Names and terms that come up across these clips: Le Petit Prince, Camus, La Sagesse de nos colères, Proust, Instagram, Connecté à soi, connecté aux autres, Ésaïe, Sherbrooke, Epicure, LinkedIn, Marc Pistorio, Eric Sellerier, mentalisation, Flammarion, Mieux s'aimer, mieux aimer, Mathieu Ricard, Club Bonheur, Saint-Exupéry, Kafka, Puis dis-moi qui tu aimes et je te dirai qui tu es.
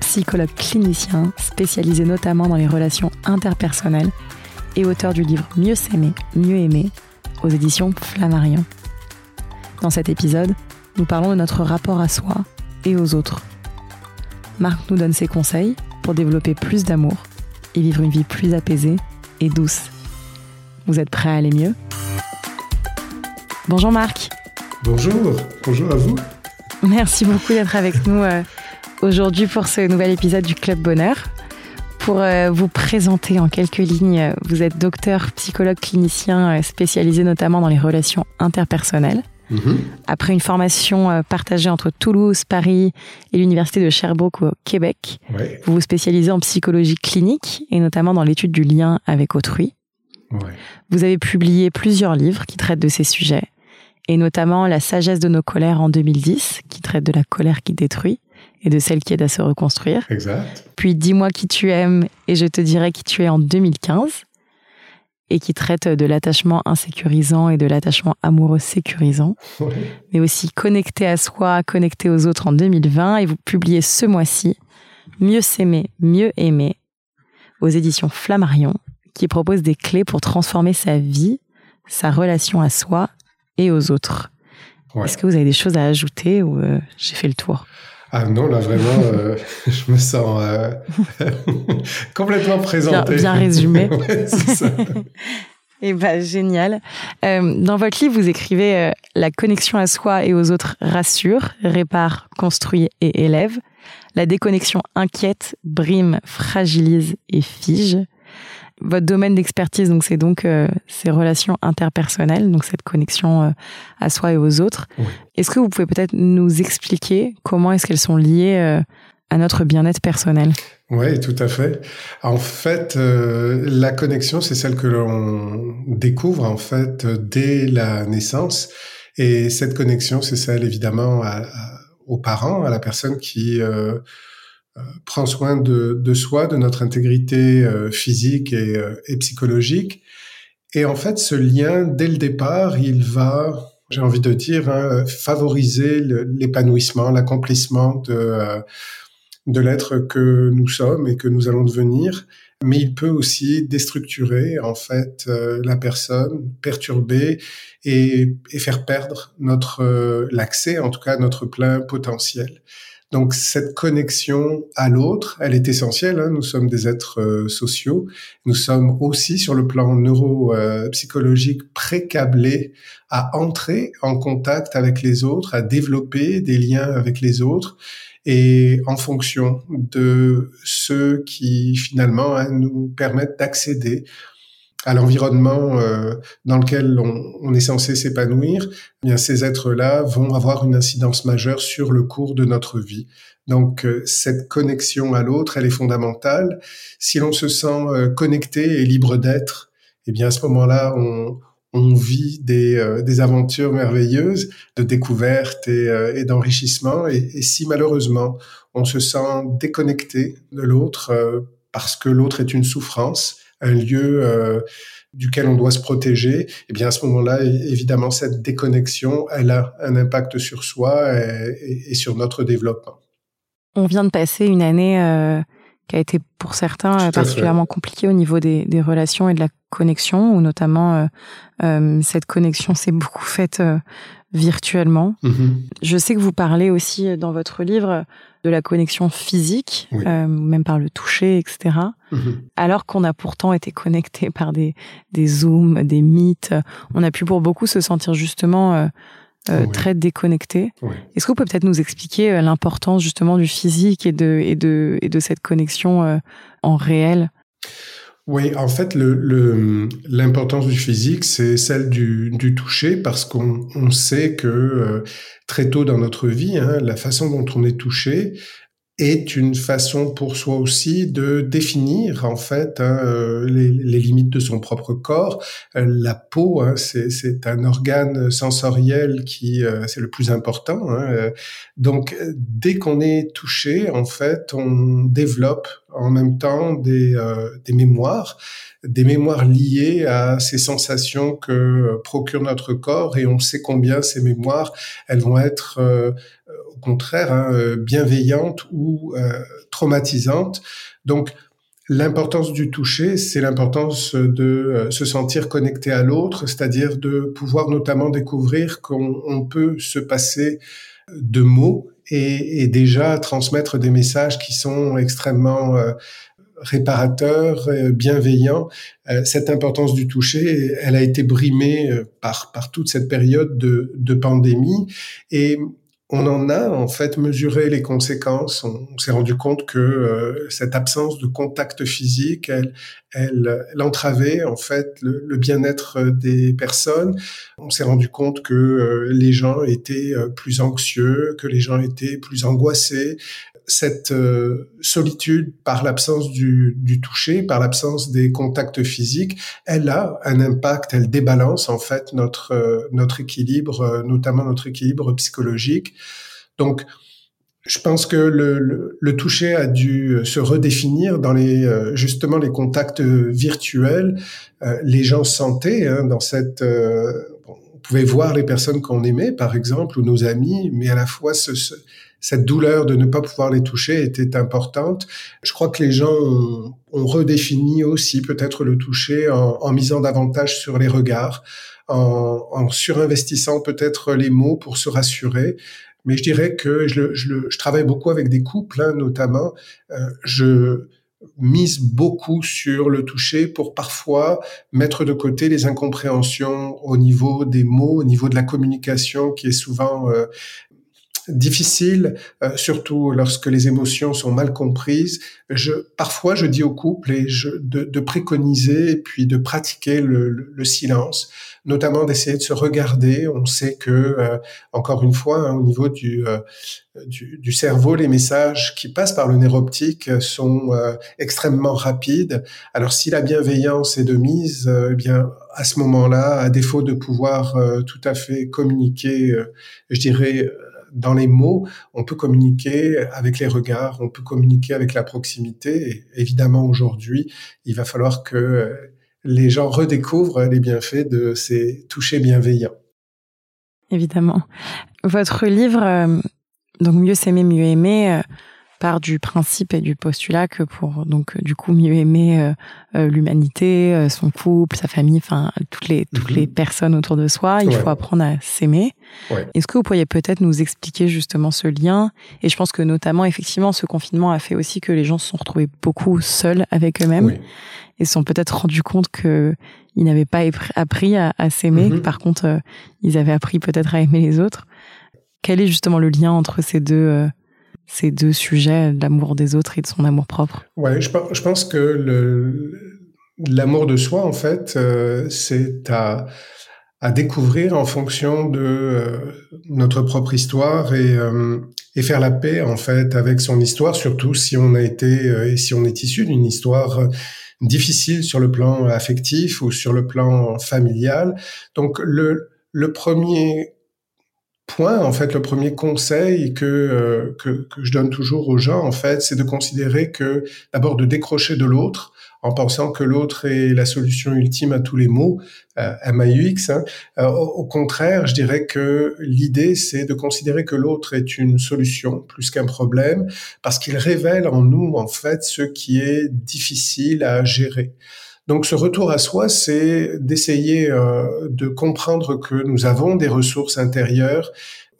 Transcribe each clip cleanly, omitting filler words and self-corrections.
psychologue clinicien spécialisé notamment dans les relations interpersonnelles et auteur du livre Mieux s'aimer, mieux aimer aux éditions Flammarion. Dans cet épisode, nous parlons de notre rapport à soi et aux autres. Marc nous donne ses conseils pour développer plus d'amour et vivre une vie plus apaisée et douce. Vous êtes prêts à aller mieux ? Bonjour Marc. Bonjour, bonjour à vous. Merci beaucoup d'être avec nous aujourd'hui pour ce nouvel épisode du Club Bonheur. Pour vous présenter en quelques lignes, vous êtes docteur, psychologue, clinicien spécialisé notamment dans les relations interpersonnelles. Après une formation partagée entre Toulouse, Paris et l'université de Sherbrooke au Québec, vous vous spécialisez en psychologie clinique et notamment dans l'étude du lien avec autrui. Vous avez publié plusieurs livres qui traitent de ces sujets, et notamment La Sagesse de nos colères en 2010, qui traite de la colère qui détruit et de celle qui aide à se reconstruire. Exact. Puis Dis-moi qui tu aimes et je te dirai qui tu es en 2015, et qui traite de l'attachement insécurisant et de l'attachement amoureux sécurisant, mais aussi Connecté à soi, connecté aux autres en 2020, et vous publiez ce mois-ci Mieux s'aimer, mieux aimer aux éditions Flammarion, qui propose des clés pour transformer sa vie, sa relation à soi et aux autres. Est-ce que vous avez des choses à ajouter ou j'ai fait le tour ? Ah non, là vraiment, je me sens complètement présenté. Bien résumé. C'est ça. Eh ben, génial. Dans votre livre, vous écrivez « La connexion à soi et aux autres rassure, répare, construit et élève. La déconnexion inquiète, brime, fragilise et fige. » Votre domaine d'expertise, donc, c'est donc ces relations interpersonnelles, donc cette connexion à soi et aux autres. Est-ce que vous pouvez peut-être nous expliquer comment est-ce qu'elles sont liées à notre bien-être personnel ? Oui, tout à fait. En fait, la connexion, c'est celle que l'on découvre en fait dès la naissance, et cette connexion, c'est celle évidemment aux parents, à la personne qui prend soin de soi, de notre intégrité physique et psychologique. Et en fait, ce lien, dès le départ, il va, j'ai envie de dire, favoriser l'épanouissement, l'accomplissement de l'être que nous sommes et que nous allons devenir. Mais il peut aussi déstructurer, en fait, la personne, perturber et faire perdre l'accès, en tout cas, à notre plein potentiel. Donc, cette connexion à l'autre, elle est essentielle. Nous sommes des êtres sociaux. Nous sommes aussi, sur le plan neuropsychologique, précablés à entrer en contact avec les autres, à développer des liens avec les autres. Et en fonction de ceux qui, finalement, nous permettent d'accéder à l'environnement dans lequel on est censé s'épanouir, eh bien ces êtres-là vont avoir une incidence majeure sur le cours de notre vie. Donc cette connexion à l'autre, elle est fondamentale. Si l'on se sent connecté et libre d'être, eh bien à ce moment-là, on vit des aventures merveilleuses de découverte et d'enrichissement. Et si malheureusement on se sent déconnecté de l'autre parce que l'autre est une souffrance, un lieu duquel on doit se protéger, eh bien à ce moment-là, évidemment, cette déconnexion, elle a un impact sur soi et sur notre développement. On vient de passer une année qui a été pour certains particulièrement compliquée au niveau des relations et de la connexion, où notamment cette connexion s'est beaucoup faite virtuellement. Je sais que vous parlez aussi dans votre livre de la connexion physique, même par le toucher, etc. Alors qu'on a pourtant été connectés par des Zooms, des Meets. On a pu pour beaucoup se sentir justement très déconnectés. Est-ce que vous pouvez peut-être nous expliquer l'importance justement du physique et de cette connexion en réel ? Oui, en fait, l'importance du physique, c'est celle du toucher, parce qu'on sait que très tôt dans notre vie, la façon dont on est touché est une façon pour soi aussi de définir en fait les limites de son propre corps. La peau, c'est un organe sensoriel qui c'est le plus important. Donc dès qu'on est touché, en fait, on développe en même temps des mémoires liées à ces sensations que procure notre corps, et on sait combien ces mémoires, elles vont être au contraire bienveillantes ou traumatisantes. Donc l'importance du toucher, c'est l'importance de se sentir connecté à l'autre, c'est-à-dire de pouvoir notamment découvrir qu'on peut se passer de mots et déjà transmettre des messages qui sont extrêmement réparateurs, bienveillants. Cette importance du toucher, elle a été brimée par toute cette période de pandémie, et on en a en fait mesuré les conséquences. On s'est rendu compte que cette absence de contact physique, elle entravait en fait le bien-être des personnes. On s'est rendu compte que les gens étaient plus anxieux, que les gens étaient plus angoissés. Cette solitude par l'absence du toucher, par l'absence des contacts physiques, elle a un impact, elle débalance en fait notre équilibre, notamment notre équilibre psychologique. Donc, je pense que le toucher a dû se redéfinir dans justement les contacts virtuels. Les gens sentaient dans cette... on pouvait voir les personnes qu'on aimait, par exemple, ou nos amis, mais à la fois cette douleur de ne pas pouvoir les toucher était importante. Je crois que les gens ont redéfini aussi peut-être le toucher en misant davantage sur les regards, en surinvestissant peut-être les mots pour se rassurer. Mais je dirais que je travaille beaucoup avec des couples, notamment. Je mise beaucoup sur le toucher pour parfois mettre de côté les incompréhensions au niveau des mots, au niveau de la communication qui est souvent difficile, surtout lorsque les émotions sont mal comprises. Parfois, je dis au couple de préconiser et puis de pratiquer le silence, notamment d'essayer de se regarder. On sait que, encore une fois, au niveau du cerveau, les messages qui passent par le nerf optique sont extrêmement rapides. Alors, si la bienveillance est de mise, eh bien, à ce moment-là, à défaut de pouvoir tout à fait communiquer, je dirais, dans les mots, on peut communiquer avec les regards, on peut communiquer avec la proximité. Et évidemment, aujourd'hui, il va falloir que les gens redécouvrent les bienfaits de ces touchés bienveillants. Évidemment. Votre livre, donc Mieux s'aimer, mieux aimer, part du principe et du postulat que pour donc du coup mieux aimer l'humanité, son couple, sa famille, enfin toutes les personnes autour de soi, il faut apprendre à s'aimer. Ouais. Est-ce que vous pourriez peut-être nous expliquer justement ce lien ? Et je pense que notamment effectivement ce confinement a fait aussi que les gens se sont retrouvés beaucoup seuls avec eux-mêmes et se sont peut-être rendus compte que ils n'avaient pas appris à s'aimer, que par contre ils avaient appris peut-être à aimer les autres. Quel est justement le lien entre ces deux sujets, l'amour des autres et de son amour propre? Ouais, je pense que l'amour de soi, en fait, c'est à découvrir en fonction de notre propre histoire et faire la paix, en fait, avec son histoire, surtout si on a été et si on est issu d'une histoire difficile sur le plan affectif ou sur le plan familial. Donc, le premier point, en fait, le premier conseil que je donne toujours aux gens, en fait, c'est de considérer que, d'abord, de décrocher de l'autre en pensant que l'autre est la solution ultime à tous les maux, MAUX. Au contraire, je dirais que l'idée, c'est de considérer que l'autre est une solution plus qu'un problème, parce qu'il révèle en nous, en fait, ce qui est difficile à gérer. Donc, ce retour à soi, c'est d'essayer de comprendre que nous avons des ressources intérieures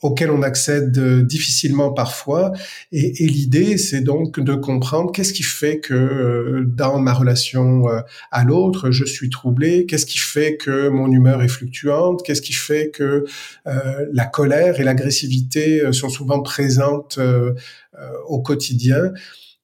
auxquelles on accède difficilement parfois. Et l'idée, c'est donc de comprendre qu'est-ce qui fait que dans ma relation à l'autre, je suis troublé, qu'est-ce qui fait que mon humeur est fluctuante, qu'est-ce qui fait que la colère et l'agressivité sont souvent présentes au quotidien.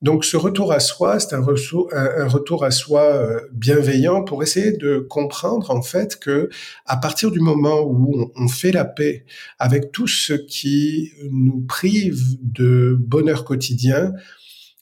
Donc ce retour à soi, c'est un retour à soi bienveillant pour essayer de comprendre en fait que à partir du moment où on fait la paix avec tout ce qui nous prive de bonheur quotidien,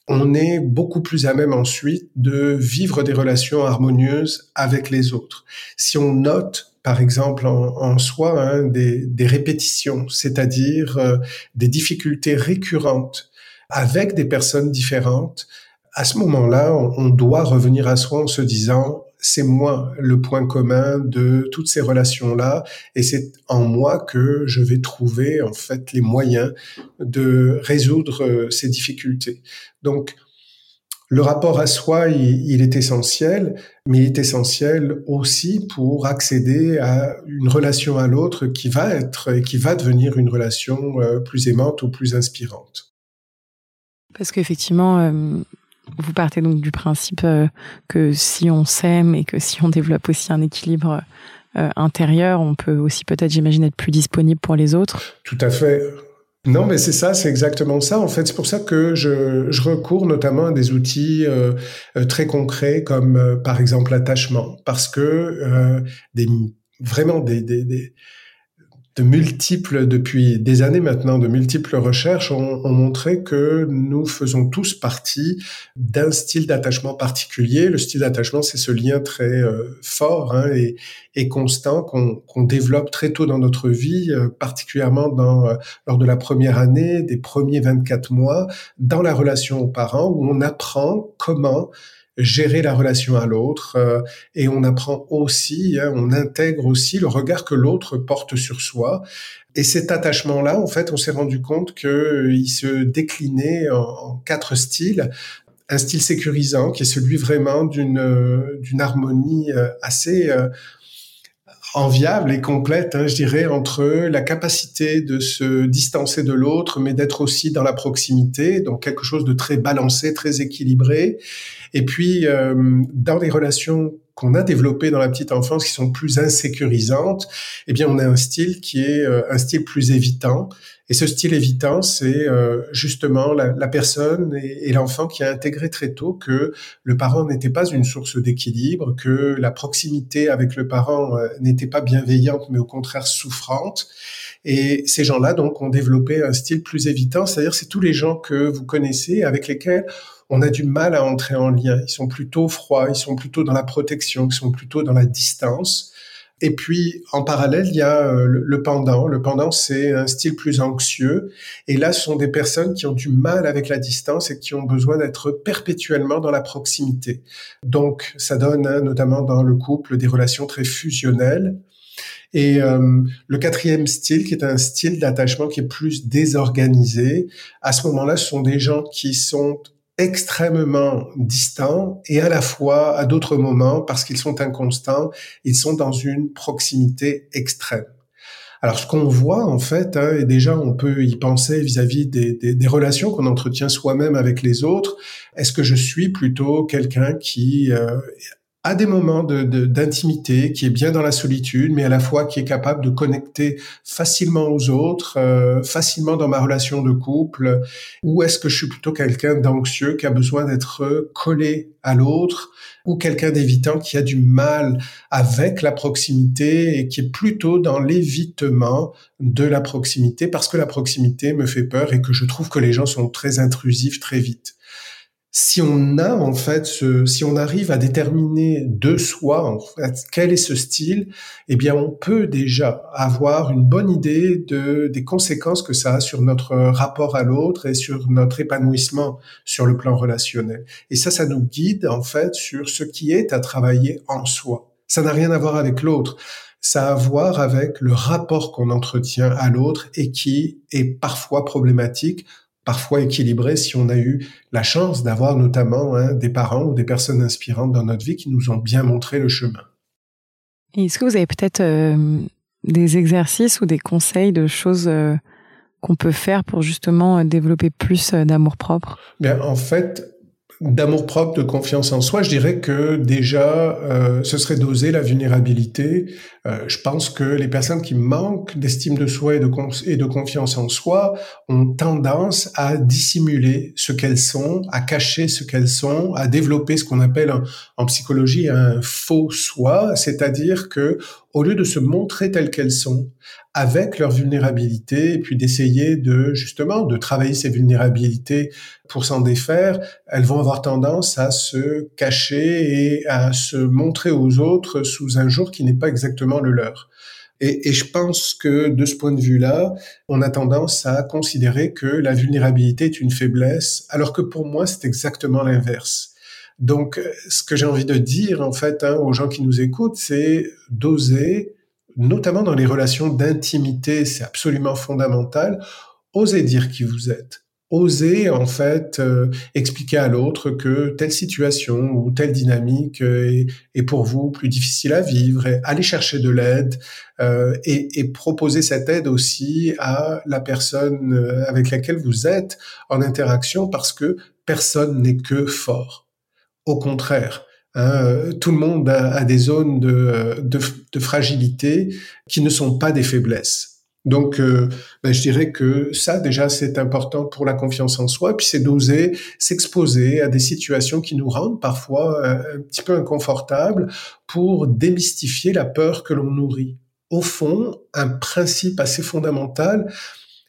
on est beaucoup plus à même ensuite de vivre des relations harmonieuses avec les autres. Si on note, par exemple, en soi, des répétitions, c'est-à-dire des difficultés récurrentes avec des personnes différentes, à ce moment-là, on doit revenir à soi en se disant « c'est moi le point commun de toutes ces relations-là et c'est en moi que je vais trouver en fait les moyens de résoudre ces difficultés ». Donc, le rapport à soi, il est essentiel, mais il est essentiel aussi pour accéder à une relation à l'autre qui va être et qui va devenir une relation plus aimante ou plus inspirante. Parce qu'effectivement, vous partez donc du principe que si on s'aime et que si on développe aussi un équilibre intérieur, on peut aussi peut-être, j'imagine, être plus disponible pour les autres. Tout à fait. Non, mais c'est ça, c'est exactement ça. En fait, c'est pour ça que je recours notamment à des outils très concrets comme, par exemple, l'attachement. Parce que de multiples, depuis des années maintenant, de multiples recherches ont montré que nous faisons tous partie d'un style d'attachement particulier. Le style d'attachement, c'est ce lien très fort et constant qu'on développe très tôt dans notre vie, particulièrement lors de la première année, des premiers 24 mois, dans la relation aux parents, où on apprend comment gérer la relation à l'autre et on apprend aussi, on intègre aussi le regard que l'autre porte sur soi. Et cet attachement-là, en fait, on s'est rendu compte qu'il se déclinait en 4 styles. Un style sécurisant qui est celui vraiment d'une harmonie assez enviable et complète, je dirais, entre la capacité de se distancer de l'autre, mais d'être aussi dans la proximité, donc quelque chose de très balancé, très équilibré. Et puis, dans les relations qu'on a développées dans la petite enfance qui sont plus insécurisantes, eh bien, on a un style qui est un style plus évitant. Et ce style évitant, c'est justement la personne et l'enfant qui a intégré très tôt que le parent n'était pas une source d'équilibre, que la proximité avec le parent n'était pas bienveillante, mais au contraire souffrante. Et ces gens-là, donc, ont développé un style plus évitant, c'est-à-dire c'est tous les gens que vous connaissez, avec lesquels on a du mal à entrer en lien. Ils sont plutôt froids, ils sont plutôt dans la protection, ils sont plutôt dans la distance. Et puis, en parallèle, il y a le pendant. Le pendant, c'est un style plus anxieux. Et là, ce sont des personnes qui ont du mal avec la distance et qui ont besoin d'être perpétuellement dans la proximité. Donc, ça donne, notamment dans le couple, des relations très fusionnelles. Et le 4e style, qui est un style d'attachement qui est plus désorganisé, à ce moment-là, ce sont des gens qui sont extrêmement distants et à la fois, à d'autres moments, parce qu'ils sont inconstants, ils sont dans une proximité extrême. Alors, ce qu'on voit, en fait, et déjà, on peut y penser vis-à-vis des relations qu'on entretient soi-même avec les autres, est-ce que je suis plutôt quelqu'un qui à des moments d'intimité, qui est bien dans la solitude, mais à la fois qui est capable de connecter facilement aux autres, facilement dans ma relation de couple, ou est-ce que je suis plutôt quelqu'un d'anxieux qui a besoin d'être collé à l'autre, ou quelqu'un d'évitant qui a du mal avec la proximité et qui est plutôt dans l'évitement de la proximité parce que la proximité me fait peur et que je trouve que les gens sont très intrusifs très vite. Si on arrive à déterminer de soi, en fait, quel est ce style, eh bien, on peut déjà avoir une bonne idée des conséquences que ça a sur notre rapport à l'autre et sur notre épanouissement sur le plan relationnel. Et ça nous guide, en fait, sur ce qui est à travailler en soi. Ça n'a rien à voir avec l'autre. Ça a à voir avec le rapport qu'on entretient à l'autre et qui est parfois problématique, parfois équilibré si on a eu la chance d'avoir notamment des parents ou des personnes inspirantes dans notre vie qui nous ont bien montré le chemin. Et est-ce que vous avez peut-être des exercices ou des conseils de choses qu'on peut faire pour justement développer plus d'amour-propre ? Bien, en fait, d'amour-propre, de confiance en soi, je dirais que déjà, ce serait d'oser la vulnérabilité. Je pense que les personnes qui manquent d'estime de soi et de confiance en soi ont tendance à dissimuler ce qu'elles sont, à cacher ce qu'elles sont, à développer ce qu'on appelle en psychologie un faux soi, c'est-à-dire que au lieu de se montrer telles qu'elles sont, avec leur vulnérabilité, et puis d'essayer de travailler ces vulnérabilités pour s'en défaire, elles vont avoir tendance à se cacher et à se montrer aux autres sous un jour qui n'est pas exactement le leur. Et je pense que de ce point de vue-là, on a tendance à considérer que la vulnérabilité est une faiblesse, alors que pour moi, c'est exactement l'inverse. Donc, ce que j'ai envie de dire, en fait, aux gens qui nous écoutent, c'est d'oser, notamment dans les relations d'intimité, c'est absolument fondamental, oser dire qui vous êtes. Oser, en fait, expliquer à l'autre que telle situation ou telle dynamique est pour vous plus difficile à vivre, et aller chercher de l'aide et proposer cette aide aussi à la personne avec laquelle vous êtes en interaction, parce que personne n'est que fort. Au contraire, tout le monde a des zones de fragilité qui ne sont pas des faiblesses. Donc, je dirais que ça, déjà, c'est important pour la confiance en soi. Puis c'est d'oser s'exposer à des situations qui nous rendent parfois un petit peu inconfortables pour démystifier la peur que l'on nourrit. Au fond, un principe assez fondamental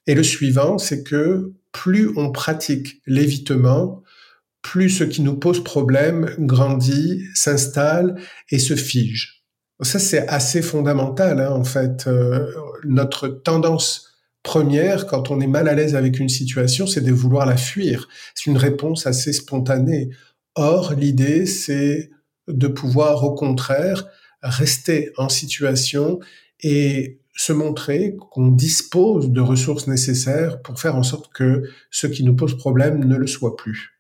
est le suivant, c'est que plus on pratique l'évitement, plus ce qui nous pose problème grandit, s'installe et se fige. Ça, c'est assez fondamental, en fait. Notre tendance première, quand on est mal à l'aise avec une situation, c'est de vouloir la fuir. C'est une réponse assez spontanée. Or, l'idée, c'est de pouvoir, au contraire, rester en situation et se montrer qu'on dispose de ressources nécessaires pour faire en sorte que ce qui nous pose problème ne le soit plus.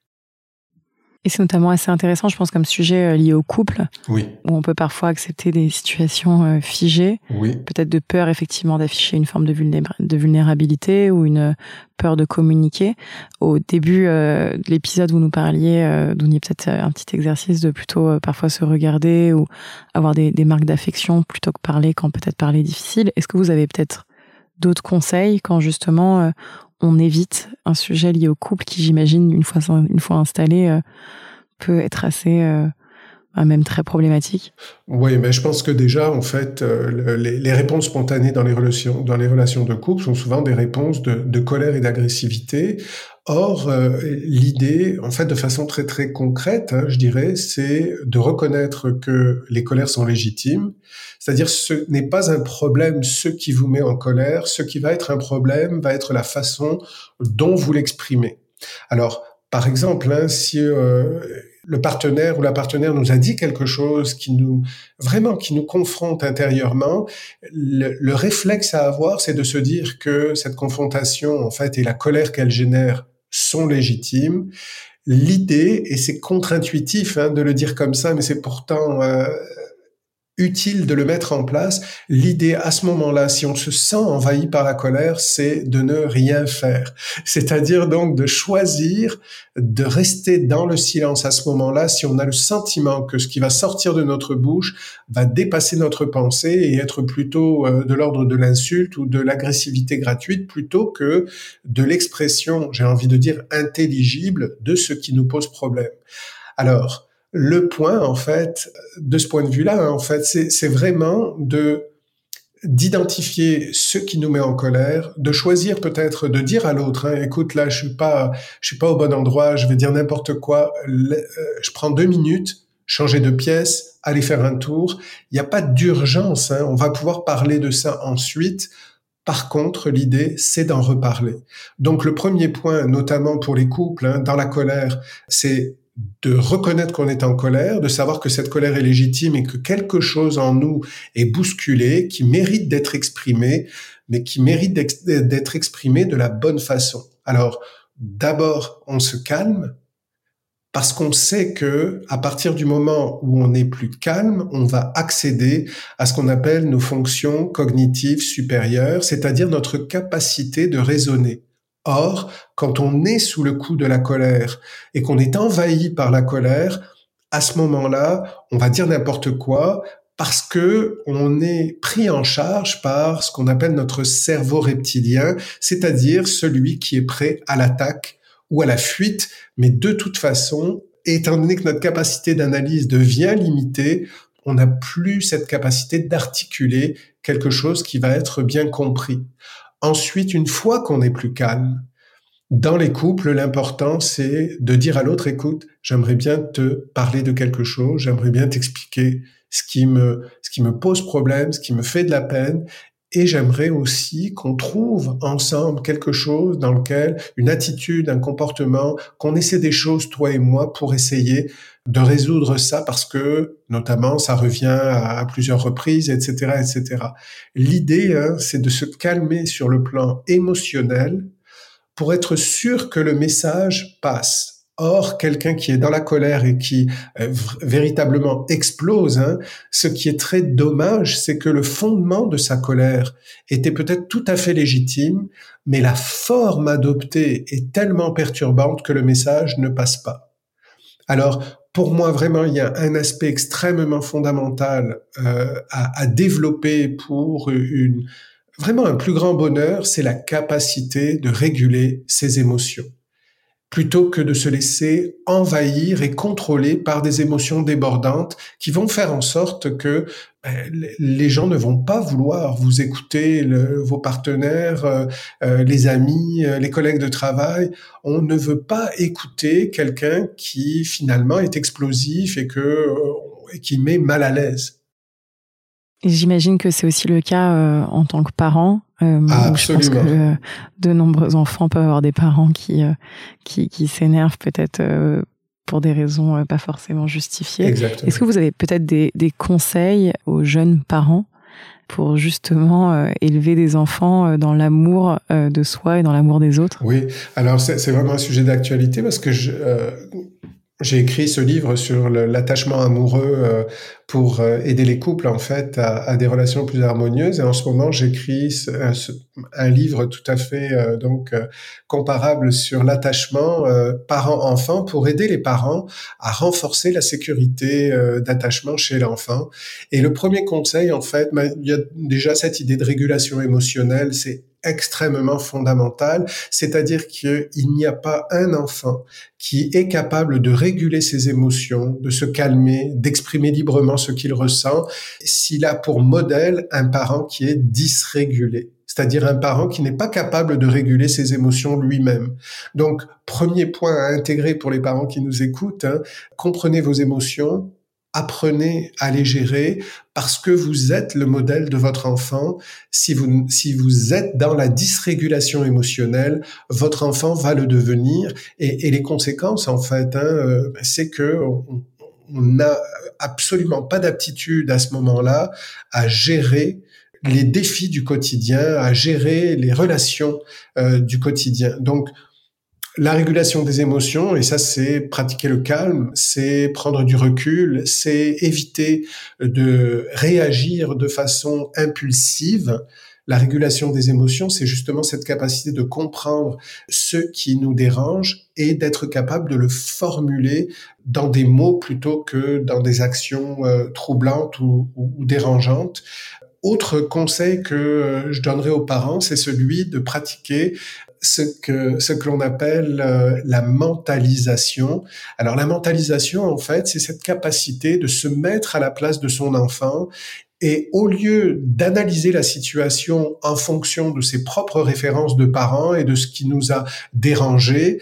Et c'est notamment assez intéressant, je pense, comme sujet lié au couple, oui. Où on peut parfois accepter des situations figées, oui. Peut-être de peur, effectivement, d'afficher une forme de vulnérabilité ou une peur de communiquer. Au début de l'épisode, vous nous parliez d'où il y a peut-être un petit exercice de plutôt parfois se regarder ou avoir des marques d'affection plutôt que parler quand peut-être parler est difficile. Est-ce que vous avez peut-être d'autres conseils quand justement... on évite un sujet lié au couple qui, j'imagine, une fois installé, peut être assez, même très problématique. Oui, mais je pense que déjà, en fait, les réponses spontanées dans les relations de couple sont souvent des réponses de colère et d'agressivité. Or, l'idée, en fait, de façon très très concrète, je dirais, c'est de reconnaître que les colères sont légitimes. C'est-à-dire, ce n'est pas un problème ce qui vous met en colère. Ce qui va être un problème va être la façon dont vous l'exprimez. Alors, par exemple, si le partenaire ou la partenaire nous a dit quelque chose qui nous confronte intérieurement, le réflexe à avoir, c'est de se dire que cette confrontation, en fait, et la colère qu'elle génère sont légitimes. L'idée, et c'est contre-intuitif de le dire comme ça, mais c'est pourtant utile de le mettre en place, l'idée à ce moment-là, si on se sent envahi par la colère, c'est de ne rien faire. C'est-à-dire donc de choisir de rester dans le silence à ce moment-là si on a le sentiment que ce qui va sortir de notre bouche va dépasser notre pensée et être plutôt de l'ordre de l'insulte ou de l'agressivité gratuite plutôt que de l'expression, j'ai envie de dire, intelligible de ce qui nous pose problème. Alors, le point, en fait, de ce point de vue-là, en fait, c'est vraiment d'identifier ce qui nous met en colère, de choisir peut-être de dire à l'autre, écoute, là, je suis pas au bon endroit, je vais dire n'importe quoi, je prends 2 minutes, changer de pièce, aller faire un tour. Il n'y a pas d'urgence, on va pouvoir parler de ça ensuite. Par contre, l'idée, c'est d'en reparler. Donc, le premier point, notamment pour les couples, dans la colère, c'est de reconnaître qu'on est en colère, de savoir que cette colère est légitime et que quelque chose en nous est bousculé, qui mérite d'être exprimé, mais qui mérite d'être exprimé de la bonne façon. Alors, d'abord, on se calme, parce qu'on sait que, à partir du moment où on est plus calme, on va accéder à ce qu'on appelle nos fonctions cognitives supérieures, c'est-à-dire notre capacité de raisonner. Or, quand on est sous le coup de la colère et qu'on est envahi par la colère, à ce moment-là, on va dire n'importe quoi parce que on est pris en charge par ce qu'on appelle notre cerveau reptilien, c'est-à-dire celui qui est prêt à l'attaque ou à la fuite, mais de toute façon, étant donné que notre capacité d'analyse devient limitée, on n'a plus cette capacité d'articuler quelque chose qui va être bien compris. Ensuite, une fois qu'on est plus calme, dans les couples, l'important, c'est de dire à l'autre, écoute, j'aimerais bien te parler de quelque chose, j'aimerais bien t'expliquer ce qui me pose problème, ce qui me fait de la peine, et j'aimerais aussi qu'on trouve ensemble quelque chose dans lequel, une attitude, un comportement, qu'on essaie des choses, toi et moi, pour essayer de résoudre ça, parce que, notamment, ça revient à plusieurs reprises, etc., etc. L'idée, c'est de se calmer sur le plan émotionnel pour être sûr que le message passe. Or, quelqu'un qui est dans la colère et qui véritablement explose, ce qui est très dommage, c'est que le fondement de sa colère était peut-être tout à fait légitime, mais la forme adoptée est tellement perturbante que le message ne passe pas. Alors, pour moi, vraiment, il y a un aspect extrêmement fondamental à développer pour vraiment un plus grand bonheur, c'est la capacité de réguler ses émotions, plutôt que de se laisser envahir et contrôler par des émotions débordantes qui vont faire en sorte que les gens ne vont pas vouloir vous écouter, vos partenaires, les amis, les collègues de travail. On ne veut pas écouter quelqu'un qui finalement est explosif et qui met mal à l'aise. Et j'imagine que c'est aussi le cas en tant que parent. Je pense que de nombreux enfants peuvent avoir des parents qui s'énervent peut-être pour des raisons pas forcément justifiées. Exactement. Est-ce que vous avez peut-être des conseils aux jeunes parents pour justement élever des enfants dans l'amour de soi et dans l'amour des autres? Oui, alors c'est vraiment un sujet d'actualité parce que j'ai écrit ce livre sur l'attachement amoureux pour aider les couples en fait à des relations plus harmonieuses, et en ce moment j'écris un livre tout à fait comparable sur l'attachement parent-enfant pour aider les parents à renforcer la sécurité d'attachement chez l'enfant. Et le premier conseil en fait, il y a déjà cette idée de régulation émotionnelle, c'est extrêmement fondamentale, c'est-à-dire qu'il n'y a pas un enfant qui est capable de réguler ses émotions, de se calmer, d'exprimer librement ce qu'il ressent, s'il a pour modèle un parent qui est dysrégulé, c'est-à-dire un parent qui n'est pas capable de réguler ses émotions lui-même. Donc, premier point à intégrer pour les parents qui nous écoutent, comprenez vos émotions, apprenez à les gérer parce que vous êtes le modèle de votre enfant. Si vous êtes dans la dysrégulation émotionnelle, votre enfant va le devenir. Et les conséquences, en fait, c'est que on n'a absolument pas d'aptitude à ce moment-là à gérer les défis du quotidien, à gérer les relations du quotidien. Donc, la régulation des émotions, et ça c'est pratiquer le calme, c'est prendre du recul, c'est éviter de réagir de façon impulsive. La régulation des émotions, c'est justement cette capacité de comprendre ce qui nous dérange et d'être capable de le formuler dans des mots plutôt que dans des actions troublantes ou dérangeantes. Autre conseil que je donnerais aux parents, c'est celui de pratiquer ce que l'on appelle la mentalisation. Alors la mentalisation, en fait, c'est cette capacité de se mettre à la place de son enfant et au lieu d'analyser la situation en fonction de ses propres références de parents et de ce qui nous a dérangés,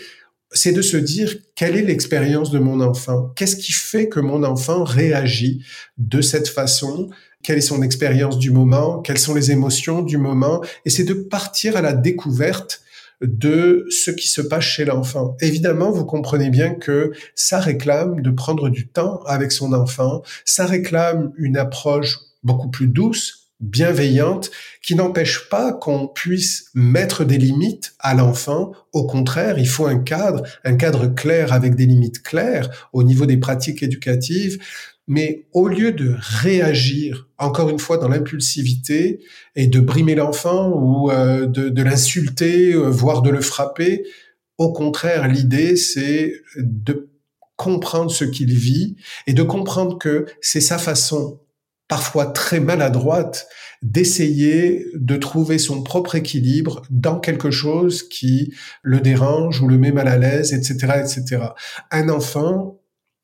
c'est de se dire quelle est l'expérience de mon enfant, qu'est-ce qui fait que mon enfant réagit de cette façon, quelle est son expérience du moment, quelles sont les émotions du moment, et c'est de partir à la découverte de ce qui se passe chez l'enfant. Évidemment, vous comprenez bien que ça réclame de prendre du temps avec son enfant, ça réclame une approche beaucoup plus douce, bienveillante, qui n'empêche pas qu'on puisse mettre des limites à l'enfant. Au contraire, il faut un cadre clair avec des limites claires au niveau des pratiques éducatives, Mais au lieu de réagir, encore une fois, dans l'impulsivité et de brimer l'enfant ou de l'insulter, voire de le frapper, au contraire, l'idée, c'est de comprendre ce qu'il vit et de comprendre que c'est sa façon, parfois très maladroite, d'essayer de trouver son propre équilibre dans quelque chose qui le dérange ou le met mal à l'aise, etc., etc. Un enfant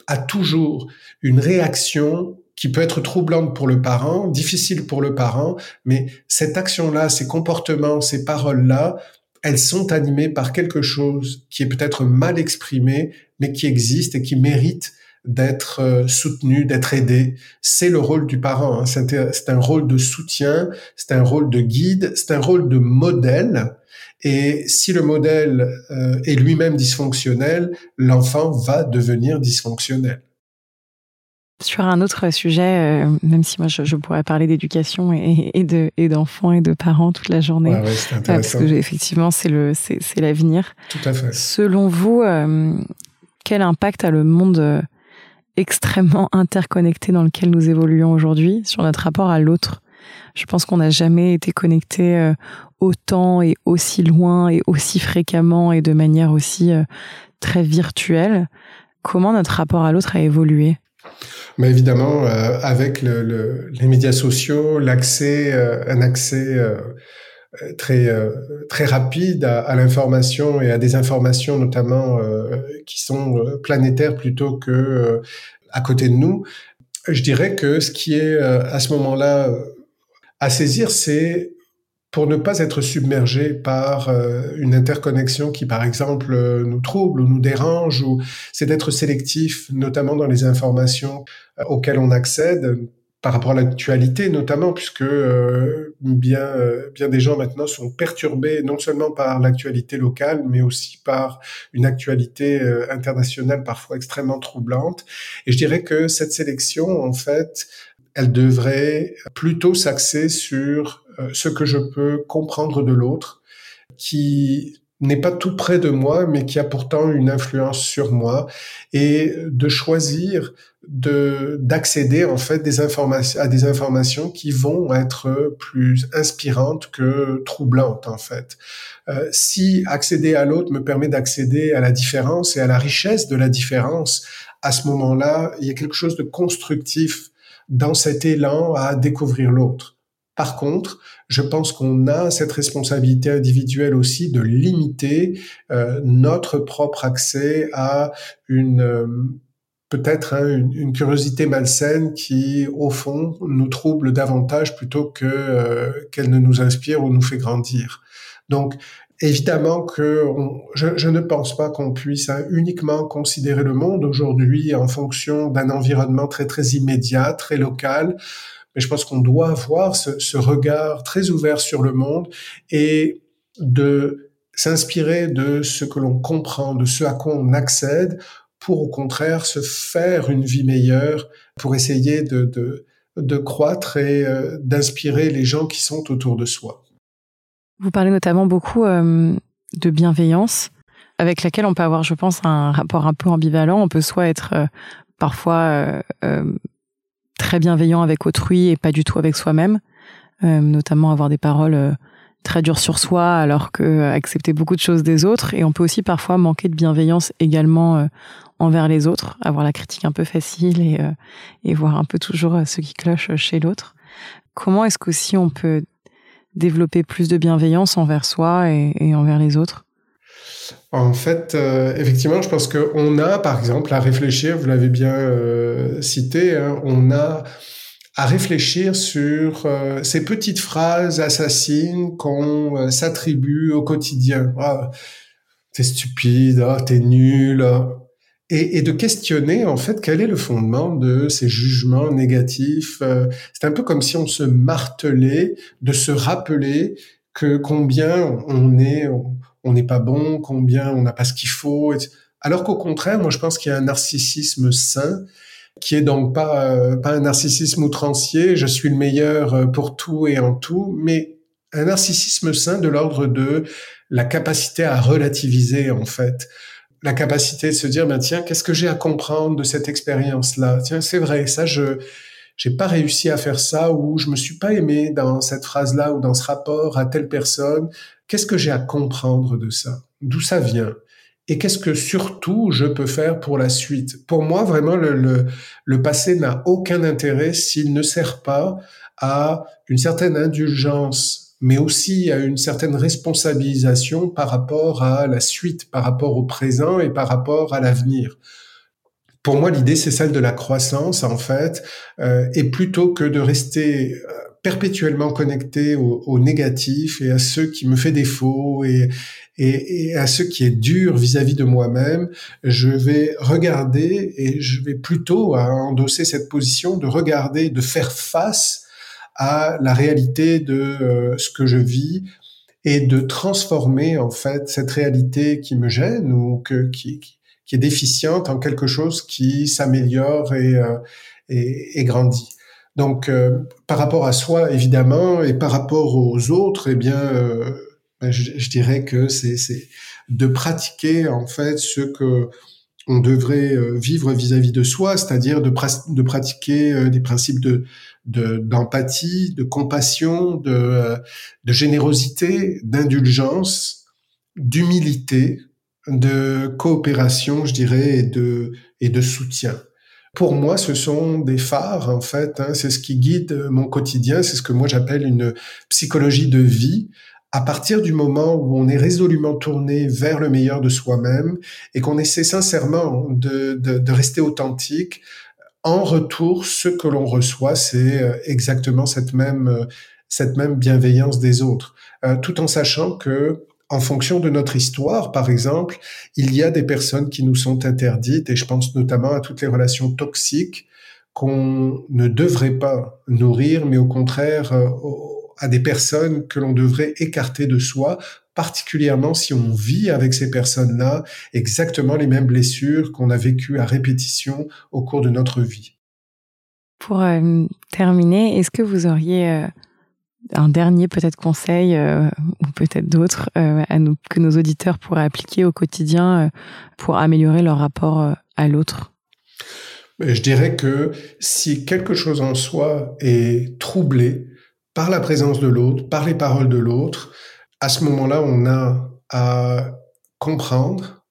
a toujours une réaction qui peut être troublante pour le parent, difficile pour le parent, mais cette action-là, ces comportements, ces paroles-là, elles sont animées par quelque chose qui est peut-être mal exprimé, mais qui existe et qui mérite d'être soutenu, d'être aidé. C'est le rôle du parent, hein. C'est un rôle de soutien, c'est un rôle de guide, c'est un rôle de modèle. Et si le modèle est lui-même dysfonctionnel, l'enfant va devenir dysfonctionnel. Sur un autre sujet, même si moi je pourrais parler d'éducation et d'enfants et de parents toute la journée, ouais, c'est intéressant. Parce que effectivement c'est l'avenir. Tout à fait. Selon vous, quel impact a le monde extrêmement interconnecté dans lequel nous évoluons aujourd'hui sur notre rapport à l'autre? Je pense qu'on n'a jamais été connecté autant et aussi loin et aussi fréquemment et de manière aussi très virtuelle. Comment notre rapport à l'autre a évolué? Mais évidemment, avec les médias sociaux, un accès très rapide à l'information et à des informations notamment qui sont planétaires plutôt que à côté de nous. Je dirais que ce qui est à ce moment-là à saisir, c'est pour ne pas être submergé par une interconnexion qui, par exemple, nous trouble ou nous dérange, ou c'est d'être sélectif, notamment dans les informations auxquelles on accède. Par rapport à l'actualité notamment, puisque bien des gens maintenant sont perturbés non seulement par l'actualité locale, mais aussi par une actualité internationale parfois extrêmement troublante. Et je dirais que cette sélection, en fait, elle devrait plutôt s'axer sur ce que je peux comprendre de l'autre, qui n'est pas tout près de moi, mais qui a pourtant une influence sur moi, et de choisir d'accéder en fait à des informations qui vont être plus inspirantes que troublantes en fait. Si accéder à l'autre me permet d'accéder à la différence et à la richesse de la différence, à ce moment-là, il y a quelque chose de constructif dans cet élan à découvrir l'autre. Par contre, je pense qu'on a cette responsabilité individuelle aussi de limiter notre propre accès à une curiosité malsaine qui, au fond, nous trouble davantage plutôt qu'elle ne nous inspire ou nous fait grandir. Donc, évidemment que je ne pense pas qu'on puisse uniquement considérer le monde aujourd'hui en fonction d'un environnement très, très immédiat, très local. Mais je pense qu'on doit avoir ce regard très ouvert sur le monde et de s'inspirer de ce que l'on comprend, de ce à quoi on accède, pour au contraire se faire une vie meilleure, pour essayer de croître et d'inspirer les gens qui sont autour de soi. Vous parlez notamment beaucoup de bienveillance, avec laquelle on peut avoir, je pense, un rapport un peu ambivalent. On peut soit être parfois très bienveillant avec autrui et pas du tout avec soi-même, notamment avoir des paroles très dures sur soi alors que accepter beaucoup de choses des autres, et on peut aussi parfois manquer de bienveillance également envers les autres, avoir la critique un peu facile et voir un peu toujours ce qui cloche chez l'autre. Comment est-ce qu'aussi on peut développer plus de bienveillance envers soi et envers les autres? En fait, effectivement, je pense qu'on a, par exemple, à réfléchir, vous l'avez bien cité, hein, on a à réfléchir sur ces petites phrases assassines qu'on s'attribue au quotidien. « Ah, t'es stupide, ah, t'es nul », et de questionner, en fait, quel est le fondement de ces jugements négatifs. C'est un peu comme si on se martelait, de se rappeler que combien on n'est pas bon, combien on n'a pas ce qu'il faut. Alors qu'au contraire, moi, je pense qu'il y a un narcissisme sain, qui est donc pas un narcissisme outrancier, je suis le meilleur pour tout et en tout, mais un narcissisme sain de l'ordre de la capacité à relativiser, en fait. la capacité de se dire, ben tiens, qu'est-ce que j'ai à comprendre de cette expérience-là ? Tiens, c'est vrai, ça, j'ai pas réussi à faire ça, ou je me suis pas aimé dans cette phrase-là ou dans ce rapport à telle personne. Qu'est-ce que j'ai à comprendre de ça ? D'où ça vient ? Et qu'est-ce que surtout je peux faire pour la suite ? Pour moi, vraiment, le passé n'a aucun intérêt s'il ne sert pas à une certaine indulgence, mais aussi à une certaine responsabilisation par rapport à la suite, par rapport au présent et par rapport à l'avenir. Pour moi, l'idée, c'est celle de la croissance, en fait, et plutôt que de rester perpétuellement connecté au négatif et à ce qui me fait défaut et à ce qui est dur vis-à-vis de moi-même, je vais regarder et je vais plutôt endosser cette position de regarder, de faire face à la réalité de ce que je vis et de transformer, en fait, cette réalité qui me gêne ou qui est déficiente en quelque chose qui s'améliore et grandit. Donc, par rapport à soi, évidemment, et par rapport aux autres, eh bien, je dirais que c'est de pratiquer, en fait, ce que on devrait vivre vis-à-vis de soi, c'est-à-dire de pratiquer des principes d'empathie, de compassion, de générosité, d'indulgence, d'humilité, de coopération, je dirais, et de soutien. Pour moi, ce sont des phares, en fait, c'est ce qui guide mon quotidien, c'est ce que moi j'appelle une psychologie de vie. À partir du moment où on est résolument tourné vers le meilleur de soi-même et qu'on essaie sincèrement de rester authentique, en retour, ce que l'on reçoit, c'est exactement cette même bienveillance des autres, tout en sachant que en fonction de notre histoire, par exemple, il y a des personnes qui nous sont interdites, et je pense notamment à toutes les relations toxiques qu'on ne devrait pas nourrir, mais au contraire à des personnes que l'on devrait écarter de soi, particulièrement si on vit avec ces personnes-là exactement les mêmes blessures qu'on a vécues à répétition au cours de notre vie. Pour terminer, est-ce que vous auriez un dernier peut-être conseil ou peut-être d'autres que nos auditeurs pourraient appliquer au quotidien pour améliorer leur rapport à l'autre? Je dirais que si quelque chose en soi est troublé par la présence de l'autre, par les paroles de l'autre, à ce moment-là, on a à comprendre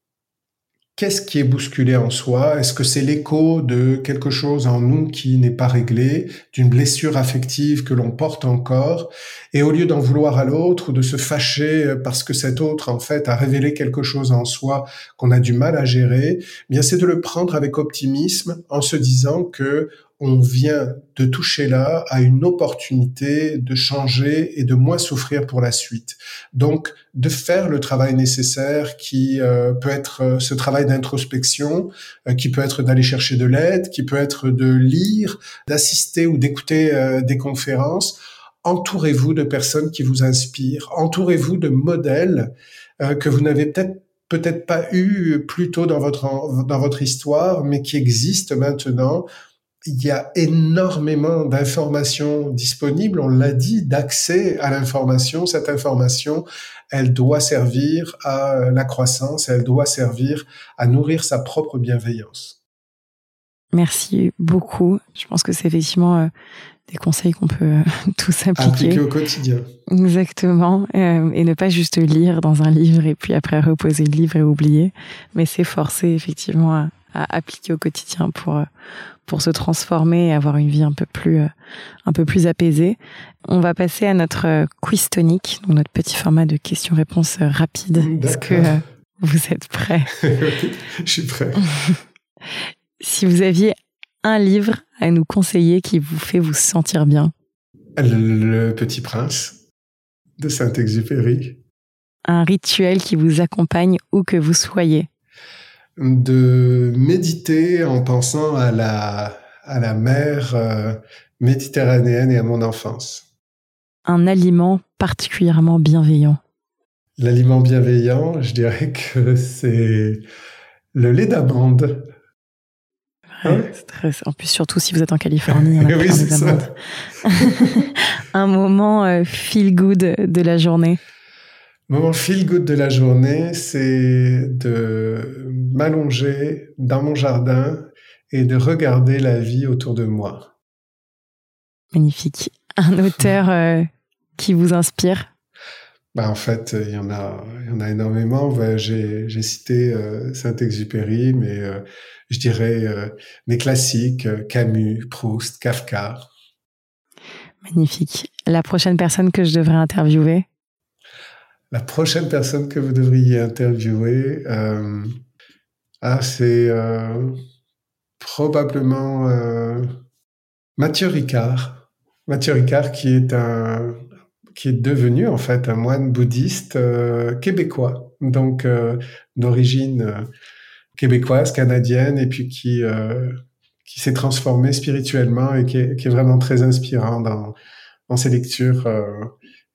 qu'est-ce qui est bousculé en soi. Est-ce que c'est l'écho de quelque chose en nous qui n'est pas réglé, d'une blessure affective que l'on porte encore? Et au lieu d'en vouloir à l'autre ou de se fâcher parce que cet autre, en fait, a révélé quelque chose en soi qu'on a du mal à gérer, bien, c'est de le prendre avec optimisme en se disant que on vient de toucher là à une opportunité de changer et de moins souffrir pour la suite. Donc, de faire le travail nécessaire qui peut être ce travail d'introspection, qui peut être d'aller chercher de l'aide, qui peut être de lire, d'assister ou d'écouter des conférences. Entourez-vous de personnes qui vous inspirent. Entourez-vous de modèles que vous n'avez peut-être pas eu plus tôt dans votre histoire, mais qui existent maintenant. Il y a énormément d'informations disponibles, on l'a dit, d'accès à l'information. Cette information, elle doit servir à la croissance, elle doit servir à nourrir sa propre bienveillance. Merci beaucoup. Je pense que c'est effectivement des conseils qu'on peut tous appliquer au quotidien. Exactement. Et ne pas juste lire dans un livre et puis après reposer le livre et oublier, mais s'efforcer effectivement à appliquer au quotidien pour se transformer et avoir une vie un peu plus apaisée. On va passer à notre quiz tonique, donc notre petit format de questions-réponses rapides. D'accord. Est-ce que vous êtes prêts? Je suis prêt. Si vous aviez un livre à nous conseiller qui vous fait vous sentir bien? Le Petit Prince de Saint-Exupéry. Un rituel qui vous accompagne où que vous soyez? De méditer en pensant à la mer méditerranéenne et à mon enfance. Un aliment particulièrement bienveillant. L'aliment bienveillant, je dirais que c'est le lait d'amande. Ouais, hein? C'est très... En plus, surtout si vous êtes en Californie, on a oui, c'est ça. Un moment feel good de la journée. Moment feel good de la journée, c'est de m'allonger dans mon jardin et de regarder la vie autour de moi. Magnifique. Un auteur qui vous inspire? En fait, il y en a énormément. J'ai cité Saint-Exupéry, mais je dirais les classiques, Camus, Proust, Kafka. Magnifique. La prochaine personne que je devrais interviewer? La prochaine personne que vous devriez interviewer, c'est probablement Mathieu Ricard. Mathieu Ricard qui est devenu en fait un moine bouddhiste québécois, donc d'origine québécoise, canadienne, et puis qui s'est transformé spirituellement et qui est vraiment très inspirant dans ses lectures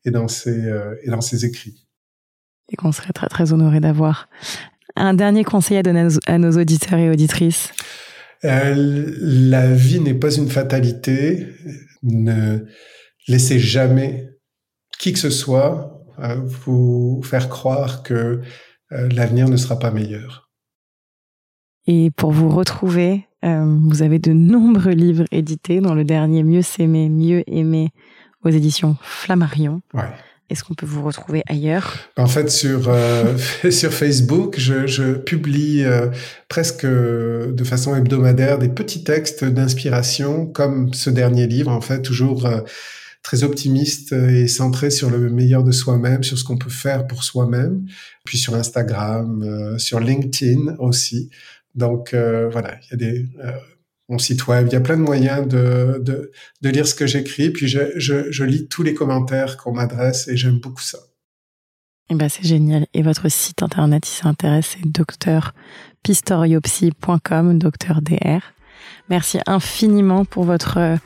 et dans ses écrits. Et qu'on serait très, très honoré d'avoir. Un dernier conseil à donner à nos auditeurs et auditrices? La vie n'est pas une fatalité. Ne laissez jamais qui que ce soit vous faire croire que l'avenir ne sera pas meilleur. Et pour vous retrouver, vous avez de nombreux livres édités, dont le dernier Mieux s'aimer, mieux aimer, aux éditions Flammarion. Ouais. Est-ce qu'on peut vous retrouver ailleurs? En fait, sur Facebook, je publie presque de façon hebdomadaire des petits textes d'inspiration, comme ce dernier livre, en fait, toujours très optimiste et centré sur le meilleur de soi-même, sur ce qu'on peut faire pour soi-même, puis sur Instagram, sur LinkedIn aussi. Donc, voilà, il y a des... mon site web, il y a plein de moyens de lire ce que j'écris, puis je lis tous les commentaires qu'on m'adresse et j'aime beaucoup ça. Et c'est génial. Et votre site internet, si ça intéresse, c'est drpistoriopsy.com, docteurdr. Merci infiniment pour votre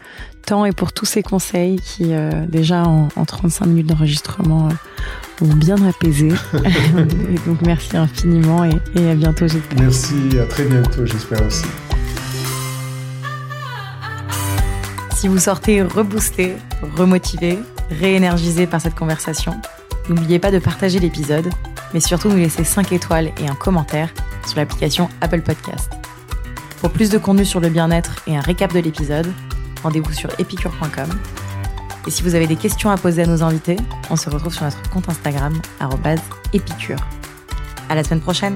temps et pour tous ces conseils qui, déjà en 35 minutes d'enregistrement, ont bien apaisé. Et donc, merci infiniment et à bientôt, j'espère. Merci, à très bientôt, j'espère aussi. Si vous sortez reboosté, remotivé, réénergisé par cette conversation, n'oubliez pas de partager l'épisode, mais surtout nous laisser 5 étoiles et un commentaire sur l'application Apple Podcast. Pour plus de contenu sur le bien-être et un récap de l'épisode, rendez-vous sur epicure.com. Et si vous avez des questions à poser à nos invités, on se retrouve sur notre compte Instagram @epicure. À la semaine prochaine!